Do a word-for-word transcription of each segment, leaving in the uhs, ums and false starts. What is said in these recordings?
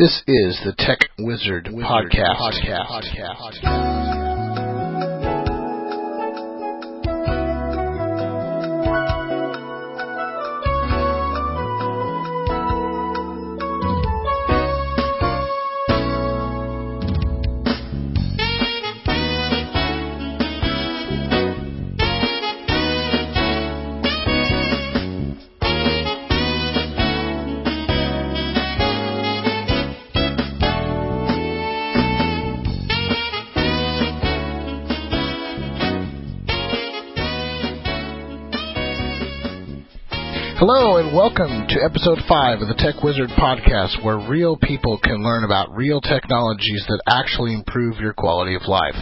This is the Tech Wizard, Wizard Podcast. Podcast. Podcast. Podcast. Hello and welcome to episode five of the Tech Wizard Podcast, where real people can learn about real technologies that actually improve your quality of life.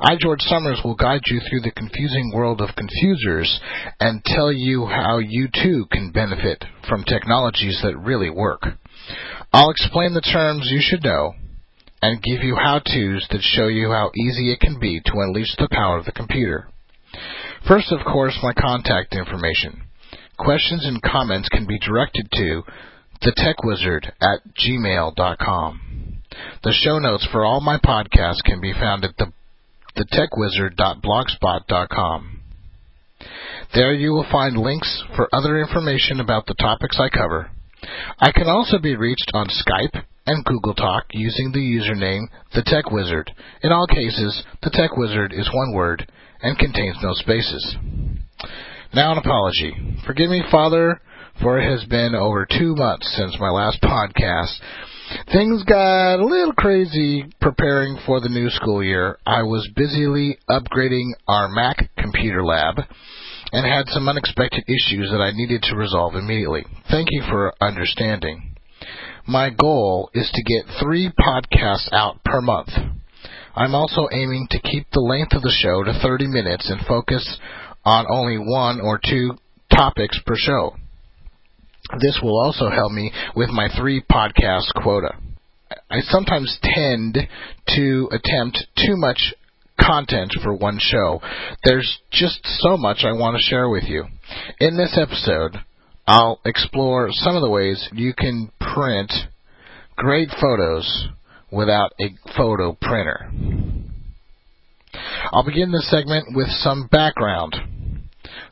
I, George Summers, will guide you through the confusing world of confusers and tell you how you too can benefit from technologies that really work. I'll explain the terms you should know and give you how-tos that show you how easy it can be to unleash the power of the computer. First, of course, my contact information. Questions and comments can be directed to the tech wizard at gmail dot com. The show notes for all my podcasts can be found at the, the tech wizard dot blogspot dot com. There you will find links for other information about the topics I cover. I can also be reached on Skype and Google Talk using the username The Tech Wizard. In all cases, The Tech Wizard is one word and contains no spaces. Now an apology. Forgive me, Father, for it has been over two months since my last podcast. Things got a little crazy preparing for the new school year. I was busily upgrading our Mac computer lab and had some unexpected issues that I needed to resolve immediately. Thank you for understanding. My goal is to get three podcasts out per month. I'm also aiming to keep the length of the show to thirty minutes and focus on only one or two topics per show. This will also help me with my three podcast quota. I sometimes tend to attempt too much content for one show. There's just so much I want to share with you. In this episode, I'll explore some of the ways you can print great photos without a photo printer. I'll begin this segment with some background.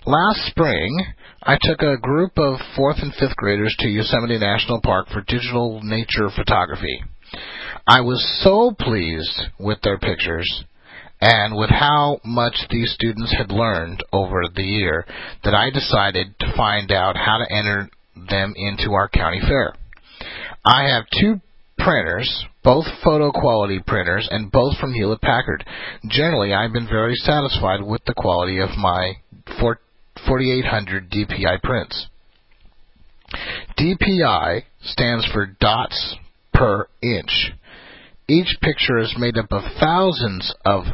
Last spring, I took a group of fourth and fifth graders to Yosemite National Park for digital nature photography. I was so pleased with their pictures and with how much these students had learned over the year that I decided to find out how to enter them into our county fair. I have two printers, both photo quality printers, and both from Hewlett Packard. Generally, I've been very satisfied with the quality of my forty-eight hundred D P I prints. D P I stands for dots per inch. Each picture is made up of thousands of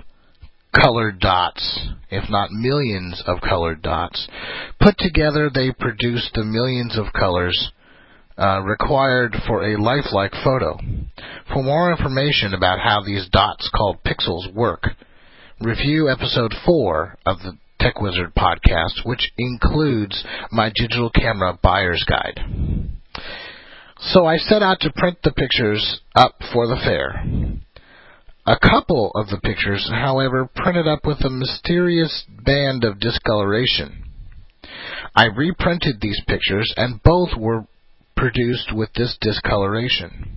colored dots, if not millions of colored dots. Put together, they produce the millions of colors Uh, required for a lifelike photo. For more information about how these dots called pixels work, review episode four of the Tech Wizard Podcast, which includes my digital camera buyer's guide. So I set out to print the pictures up for the fair. A couple of the pictures, however, printed up with a mysterious band of discoloration. I reprinted these pictures, and both were produced with this discoloration.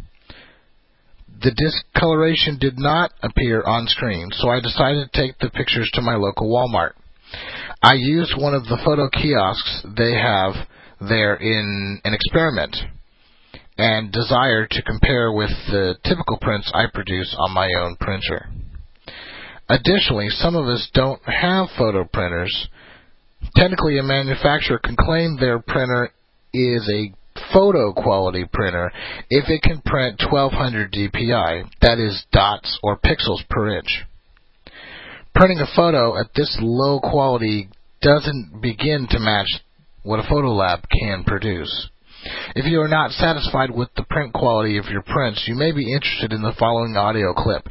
The discoloration did not appear on screen, so I decided to take the pictures to my local Walmart. I used one of the photo kiosks they have there in an experiment and desired to compare with the typical prints I produce on my own printer. Additionally, some of us don't have photo printers. Technically, a manufacturer can claim their printer is a photo quality printer if it can print twelve hundred D P I, that is dots or pixels per inch. Printing a photo at this low quality doesn't begin to match what a photo lab can produce. If you are not satisfied with the print quality of your prints, you may be interested in the following audio clip.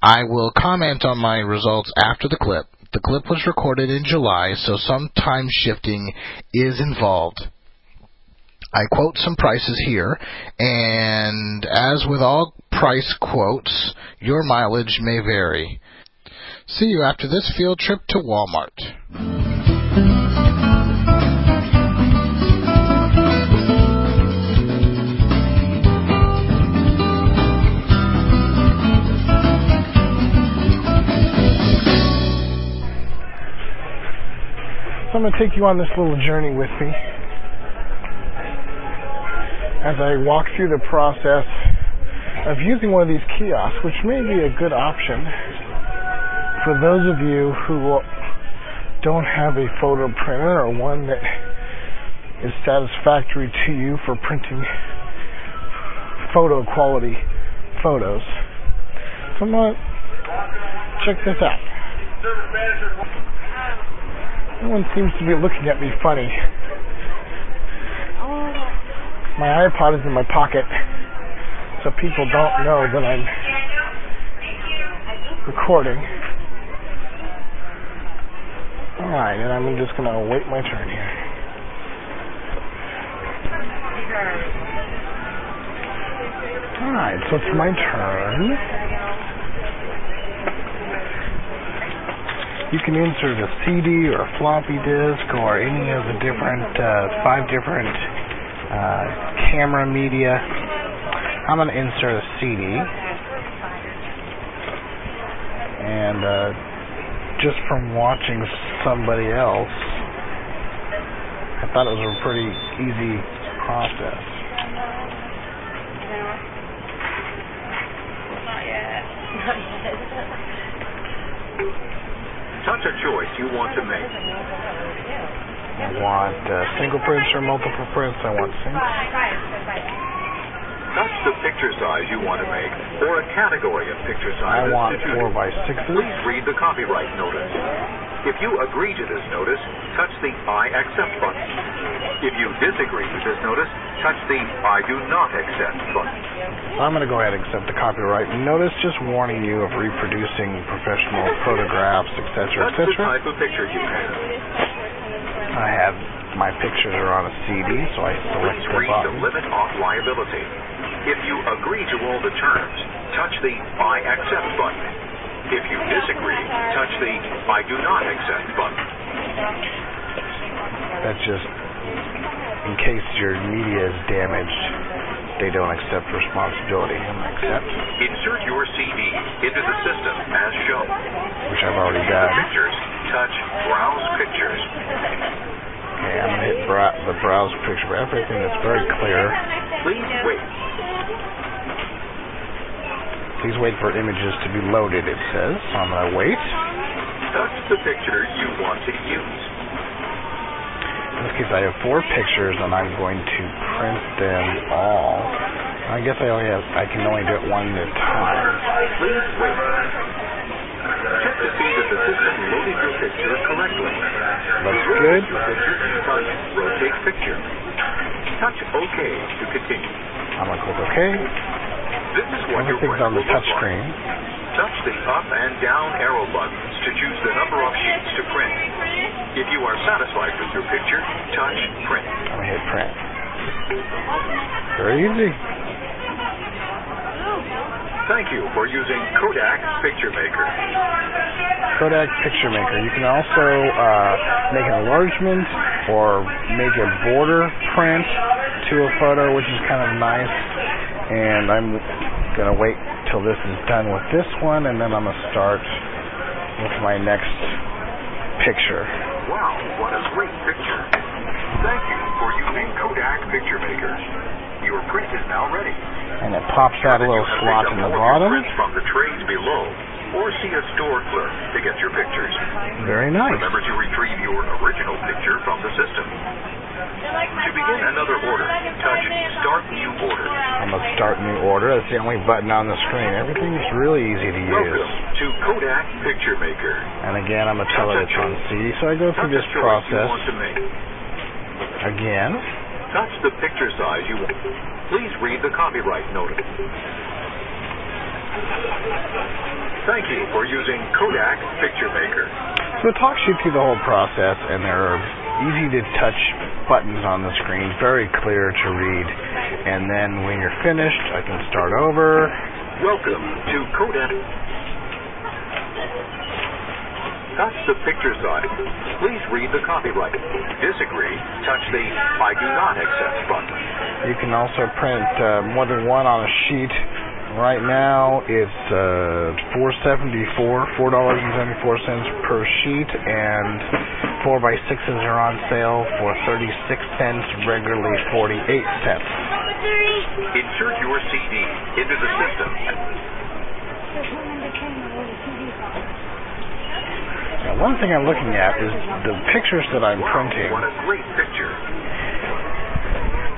I will comment on my results after the clip. The clip was recorded in July, so some time shifting is involved. I quote some prices here, and as with all price quotes, your mileage may vary. See you after this field trip to Walmart. I'm going to take you on this little journey with me as I walk through the process of using one of these kiosks, which may be a good option for those of you who don't have a photo printer or one that is satisfactory to you for printing photo quality photos. So I'm going to check this out. Everyone seems to be looking at me funny. My iPod is in my pocket, so people don't know that I'm recording. Alright, and I'm just going to wait my turn here. Alright, so it's my turn. You can insert a C D or a floppy disk or any of the different, uh, five different uh, camera media. I'm going to insert a C D. And uh, just from watching somebody else, I thought it was a pretty easy process. Such a choice you want to make. I want uh, single prints or multiple prints. I want single. Touch the picture size you want to make or a category of picture size. I want four by sixes. Please read the copyright notice. If you agree to this notice, touch the I accept button. If you disagree with this notice, touch the I do not accept button. I'm going to go ahead and accept the copyright notice, just warning you of reproducing professional photographs, et cetera, et cetera. That's the type of picture you have. I have my pictures are on a C D, so I select the button. To limit off liability. If you agree to all the terms, touch the I accept button. If you disagree, touch the I do not accept button. That's just in case your media is damaged. They don't accept responsibility. I'm going to accept. Insert your C D into the system as shown. Which I've already done. Pictures. Touch browse pictures. Okay, I'm going to hit bra- the browse picture. Everything is very clear. Please wait. Please wait for images to be loaded, it says. So I'm going to wait. Touch the picture you want to use. In this case, I have four pictures, and I'm going to print them all. I guess I only have, I can only do it one at a time. Please wait. Check to see that the system loaded your picture correctly. Looks good. Touch rotate picture. Touch OK to continue. I'm going to click OK. This is what everything's on the touch screen. Touch the up and down arrow buttons to choose the number of sheets to print. If you are satisfied with your picture, touch print. I'm going to hit print. Very easy. Thank you for using Kodak Picture Maker. Kodak Picture Maker. You can also uh, make an enlargement or make a border print to a photo, which is kind of nice. And I'm going to wait till this is done with this one, and then I'm going to start with my next picture. Wow, what a great picture. Thank you for using Kodak Picture Maker. Your print is now ready. And it pops out a little slot in the bottom. From the trays below, or see a store clerk to get your pictures. Very nice. Remember to retrieve your original picture from the system. To begin another order, touch Start New Order. I'm going to start New Order. That's the only button on the screen. Everything is really easy to use. Welcome to Kodak Picture Maker. And again, I'm going to tell it it's on C D, so I go through this process. Again. Touch the picture size you want. Please read the copyright notice. Thank you for using Kodak Picture Maker. So it talks you through the whole process, and there are easy to touch buttons on the screen, very clear to read. And then when you're finished, I can start over. Welcome to Kodak. Touch the picture side. Please read the copyright. Disagree, touch the I do not accept button. You can also print uh, more than one on a sheet. Right now it's uh, four dollars and seventy-four cents, four dollars and seventy-four cents per sheet, and four by sixes are on sale for thirty-six cents, regularly forty-eight cents. Insert your C D into the system. Now, one thing I'm looking at is the pictures that I'm printing. What a great picture.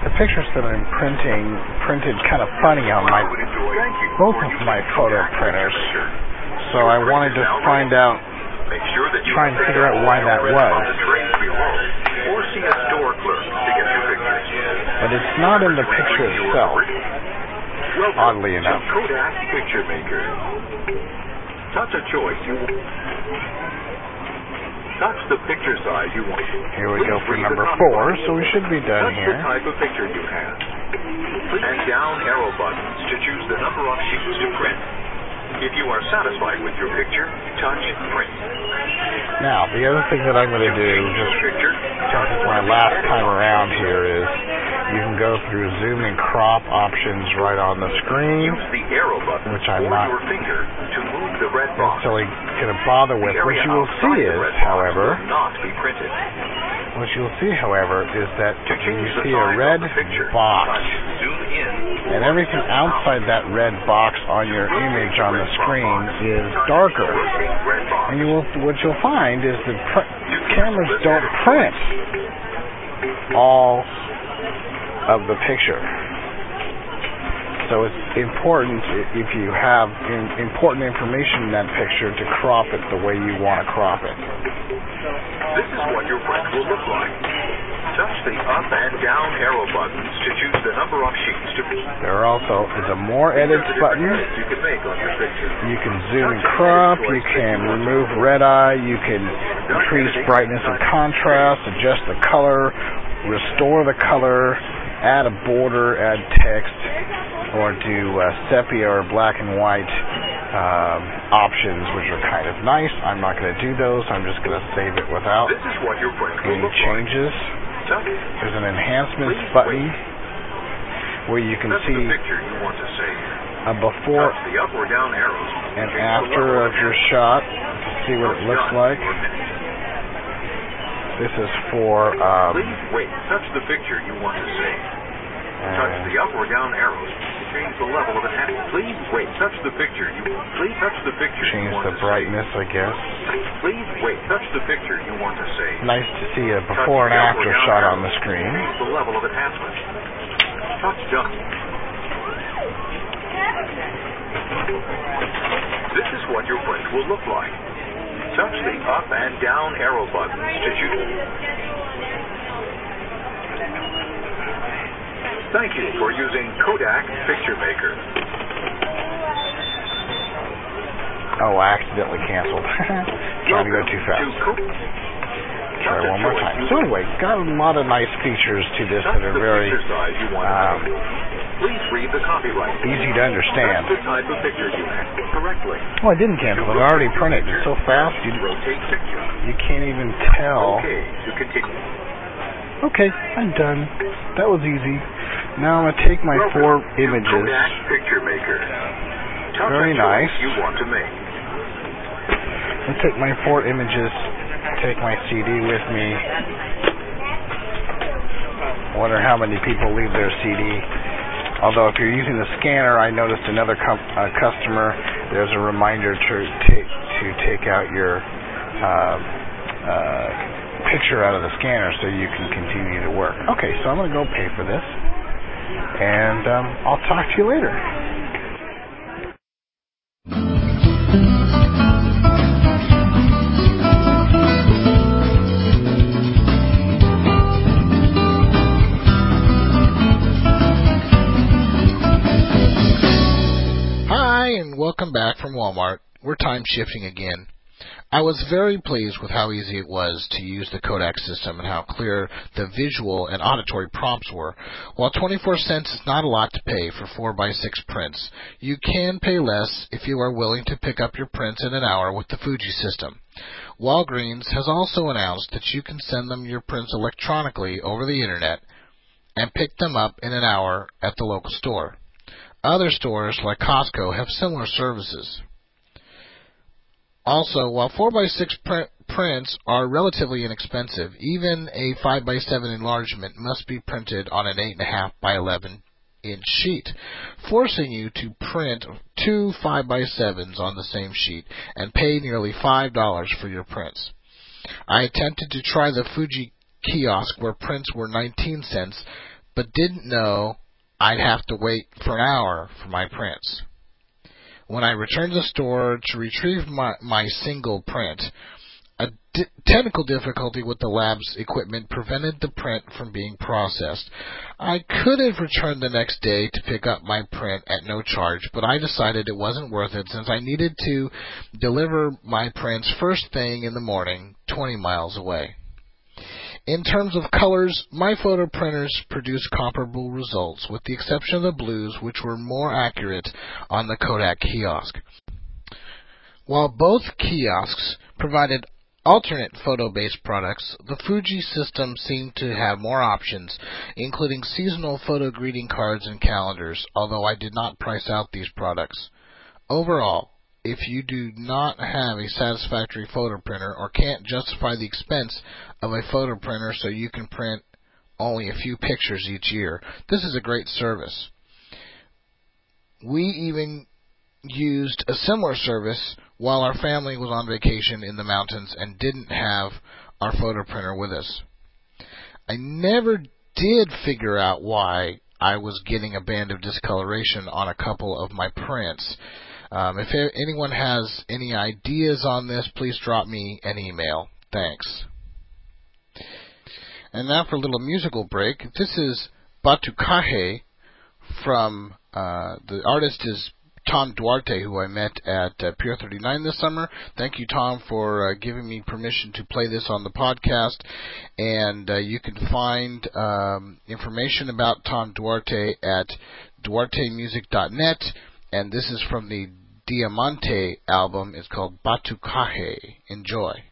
The pictures that I'm printing printed kind of funny on my both of my photo printers. So I wanted to find out, trying to figure out why that was. But it's not in the picture itself, oddly enough. Kodak Picture Maker. Touch a choice you Touch the picture size you want. Here we go for number four, so we should be done here. Touch the type of picture you have. And down arrow buttons to choose the number of sheets to print. If you are satisfied with your picture, touch print. Now, the other thing that I'm going to do, just since it's my last time around here, is you can go through zoom and crop options right on the screen, use the arrow button which I'm not your finger to move the red box. Necessarily going to bother with. What you will see is, however, not be printed. What you'll see, however, is that when you see a red picture, box, zoom in, and everything outside that red box on your image on the screen is darker. And you will, what you'll find is that pr- cameras don't print all of the picture. So it's important, if you have in, important information in that picture, to crop it the way you want to crop it. This is what your print will look like. Touch the up and down arrow buttons to choose the number of sheets to print. There also is a more edits button. You can make on your picture. You can zoom and crop, you can remove red eye, you can increase brightness and contrast, adjust the color, restore the color, add a border, add text, or do uh, sepia or black and white um, options, which are kind of nice. I'm not going to do those. I'm just going to save it without this is what your print any changes. Like. There's an enhancements Please button wait. where you can That's see you want to save. a before the up or down arrows. and Change after of your shot to see what it looks like. This is for, um... Please wait. Touch the picture you want to save. Uh, touch the up or down arrows to change the level of enhancement. Please wait. Touch the picture you want to Please touch the picture you want to save. Change the brightness, I guess. Please wait. Touch the picture you want to save. Nice to see a before and after shot on the screen. Change the level of enhancement. Touch done. This is what your print will look like. Touch the up and down arrow buttons to choose. Thank you for using Kodak Picture Maker. Oh, I accidentally canceled. Trying to go too fast. Try one more time. So anyway, got a lot of nice features to this that are very um, easy to understand. Well, I didn't cancel it. I already printed. It's so fast, you, you can't even tell. Okay, I'm done. That was easy. Now I'm going to take my four images. Very nice. I'll take my four images, take my C D with me. I wonder how many people leave their C D. Although if you're using the scanner, I noticed another com- uh, customer, there's a reminder to take, to take out your uh, uh, picture out of the scanner so you can continue to work. Okay, so I'm going to go pay for this, and um, I'll talk to you later. Welcome back from Walmart. We're time shifting again. I was very pleased with how easy it was to use the Kodak system and how clear the visual and auditory prompts were. While twenty-four cents is not a lot to pay for four by six prints, you can pay less if you are willing to pick up your prints in an hour with the Fuji system. Walgreens has also announced that you can send them your prints electronically over the internet and pick them up in an hour at the local store. Other stores like Costco have similar services. Also, while four by six print prints are relatively inexpensive, even a five by seven enlargement must be printed on an eight and a half by eleven inch sheet, forcing you to print two five by sevens on the same sheet and pay nearly five dollars for your prints. I attempted to try the Fuji kiosk where prints were nineteen cents, but didn't know I'd have to wait for an hour for my prints. When I returned to the store to retrieve my, my single print, a di- technical difficulty with the lab's equipment prevented the print from being processed. I could have returned the next day to pick up my print at no charge, but I decided it wasn't worth it since I needed to deliver my prints first thing in the morning, twenty miles away. In terms of colors, my photo printers produced comparable results, with the exception of the blues, which were more accurate on the Kodak kiosk. While both kiosks provided alternate photo-based products, the Fuji system seemed to have more options, including seasonal photo greeting cards and calendars, although I did not price out these products. Overall, if you do not have a satisfactory photo printer or can't justify the expense of a photo printer so you can print only a few pictures each year, this is a great service. We even used a similar service while our family was on vacation in the mountains and didn't have our photo printer with us. I never did figure out why I was getting a band of discoloration on a couple of my prints. Um, if anyone has any ideas on this, please drop me an email. Thanks. And now for a little musical break. This is Batucajé from, uh, the artist is Tom Duarte, who I met at uh, Pier thirty-nine this summer. Thank you, Tom, for uh, giving me permission to play this on the podcast. And uh, you can find um, information about Tom Duarte at duarte music dot net. And this is from the Diamante album. It's called Batucajé. Enjoy.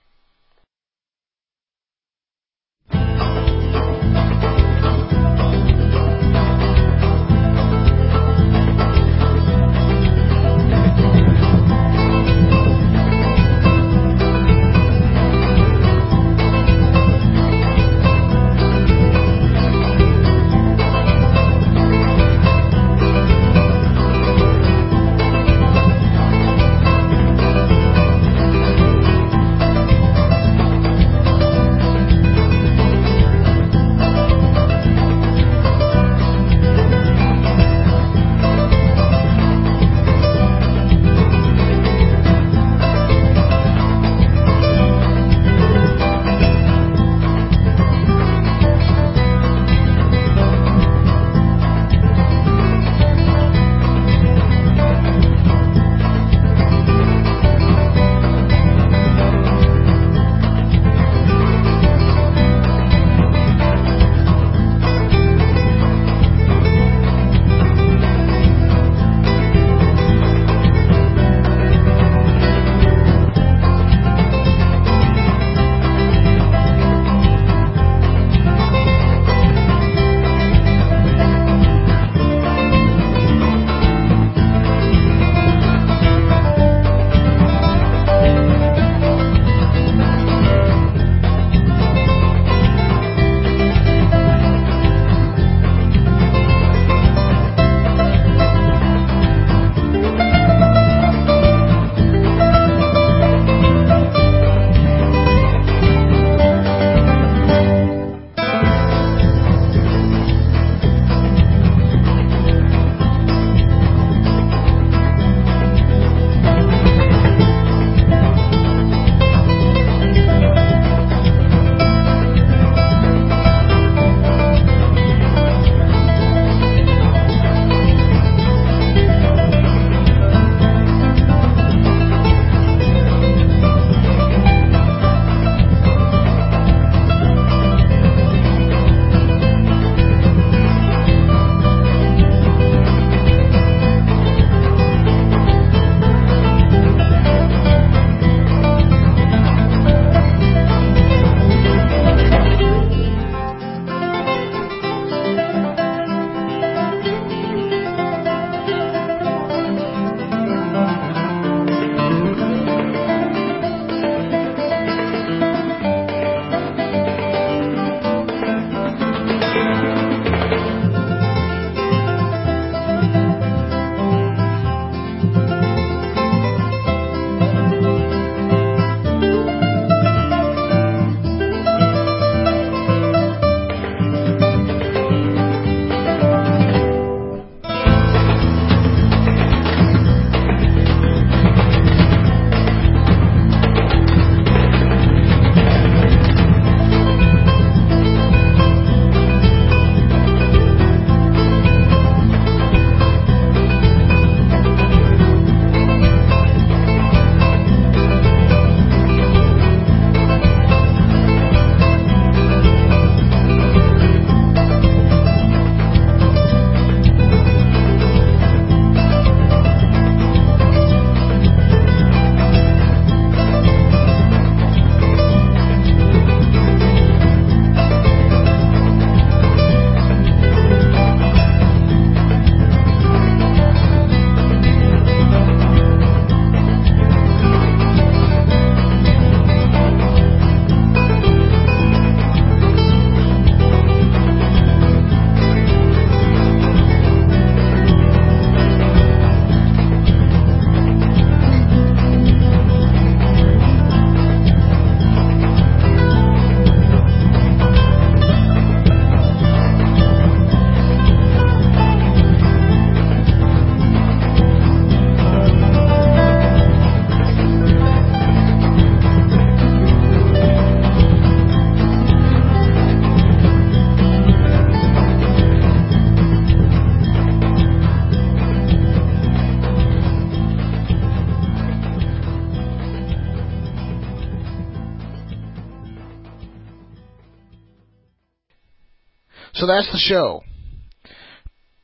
So that's the show.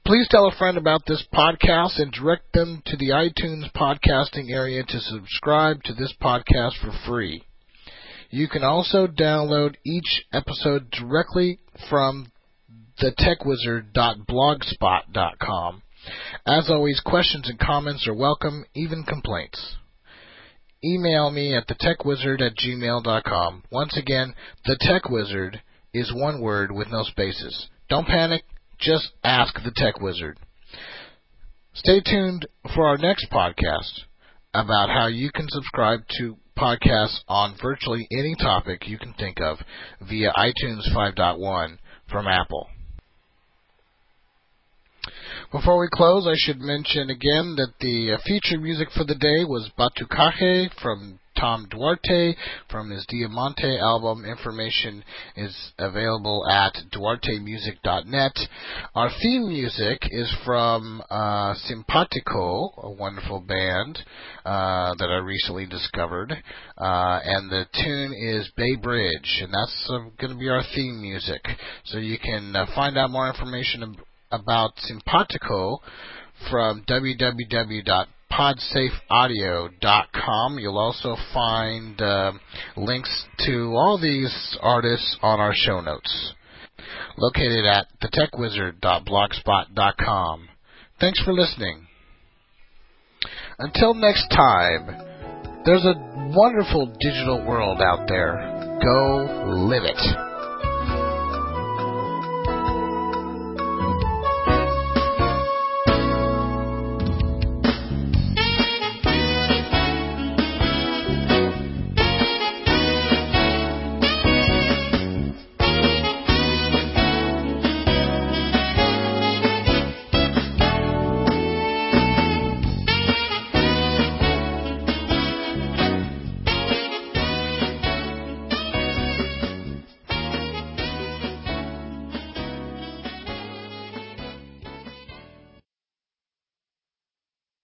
Please tell a friend about this podcast and direct them to the iTunes podcasting area to subscribe to this podcast for free. You can also download each episode directly from the tech wizard dot blogspot dot com. As always, questions and comments are welcome, even complaints. Email me at the tech wizard at gmail dot com. Once again, the Tech Wizard is one word with no spaces. Don't panic. Just ask the Tech Wizard. Stay tuned for our next podcast about how you can subscribe to podcasts on virtually any topic you can think of via iTunes five point one from Apple. Before we close, I should mention again that the feature music for the day was Batucajé from Tom Duarte from his Diamante album. Information is available at duarte music dot net. Our theme music is from uh, Simpatico, a wonderful band uh, that I recently discovered. Uh, and the tune is Bay Bridge, and that's uh, going to be our theme music. So you can uh, find out more information ab- about Simpatico from w w w dot podsafe audio dot com. You'll also find uh, links to all these artists on our show notes, located at the tech wizard dot blogspot dot com. Thanks for listening. Until next time, there's a wonderful digital world out there. Go live it.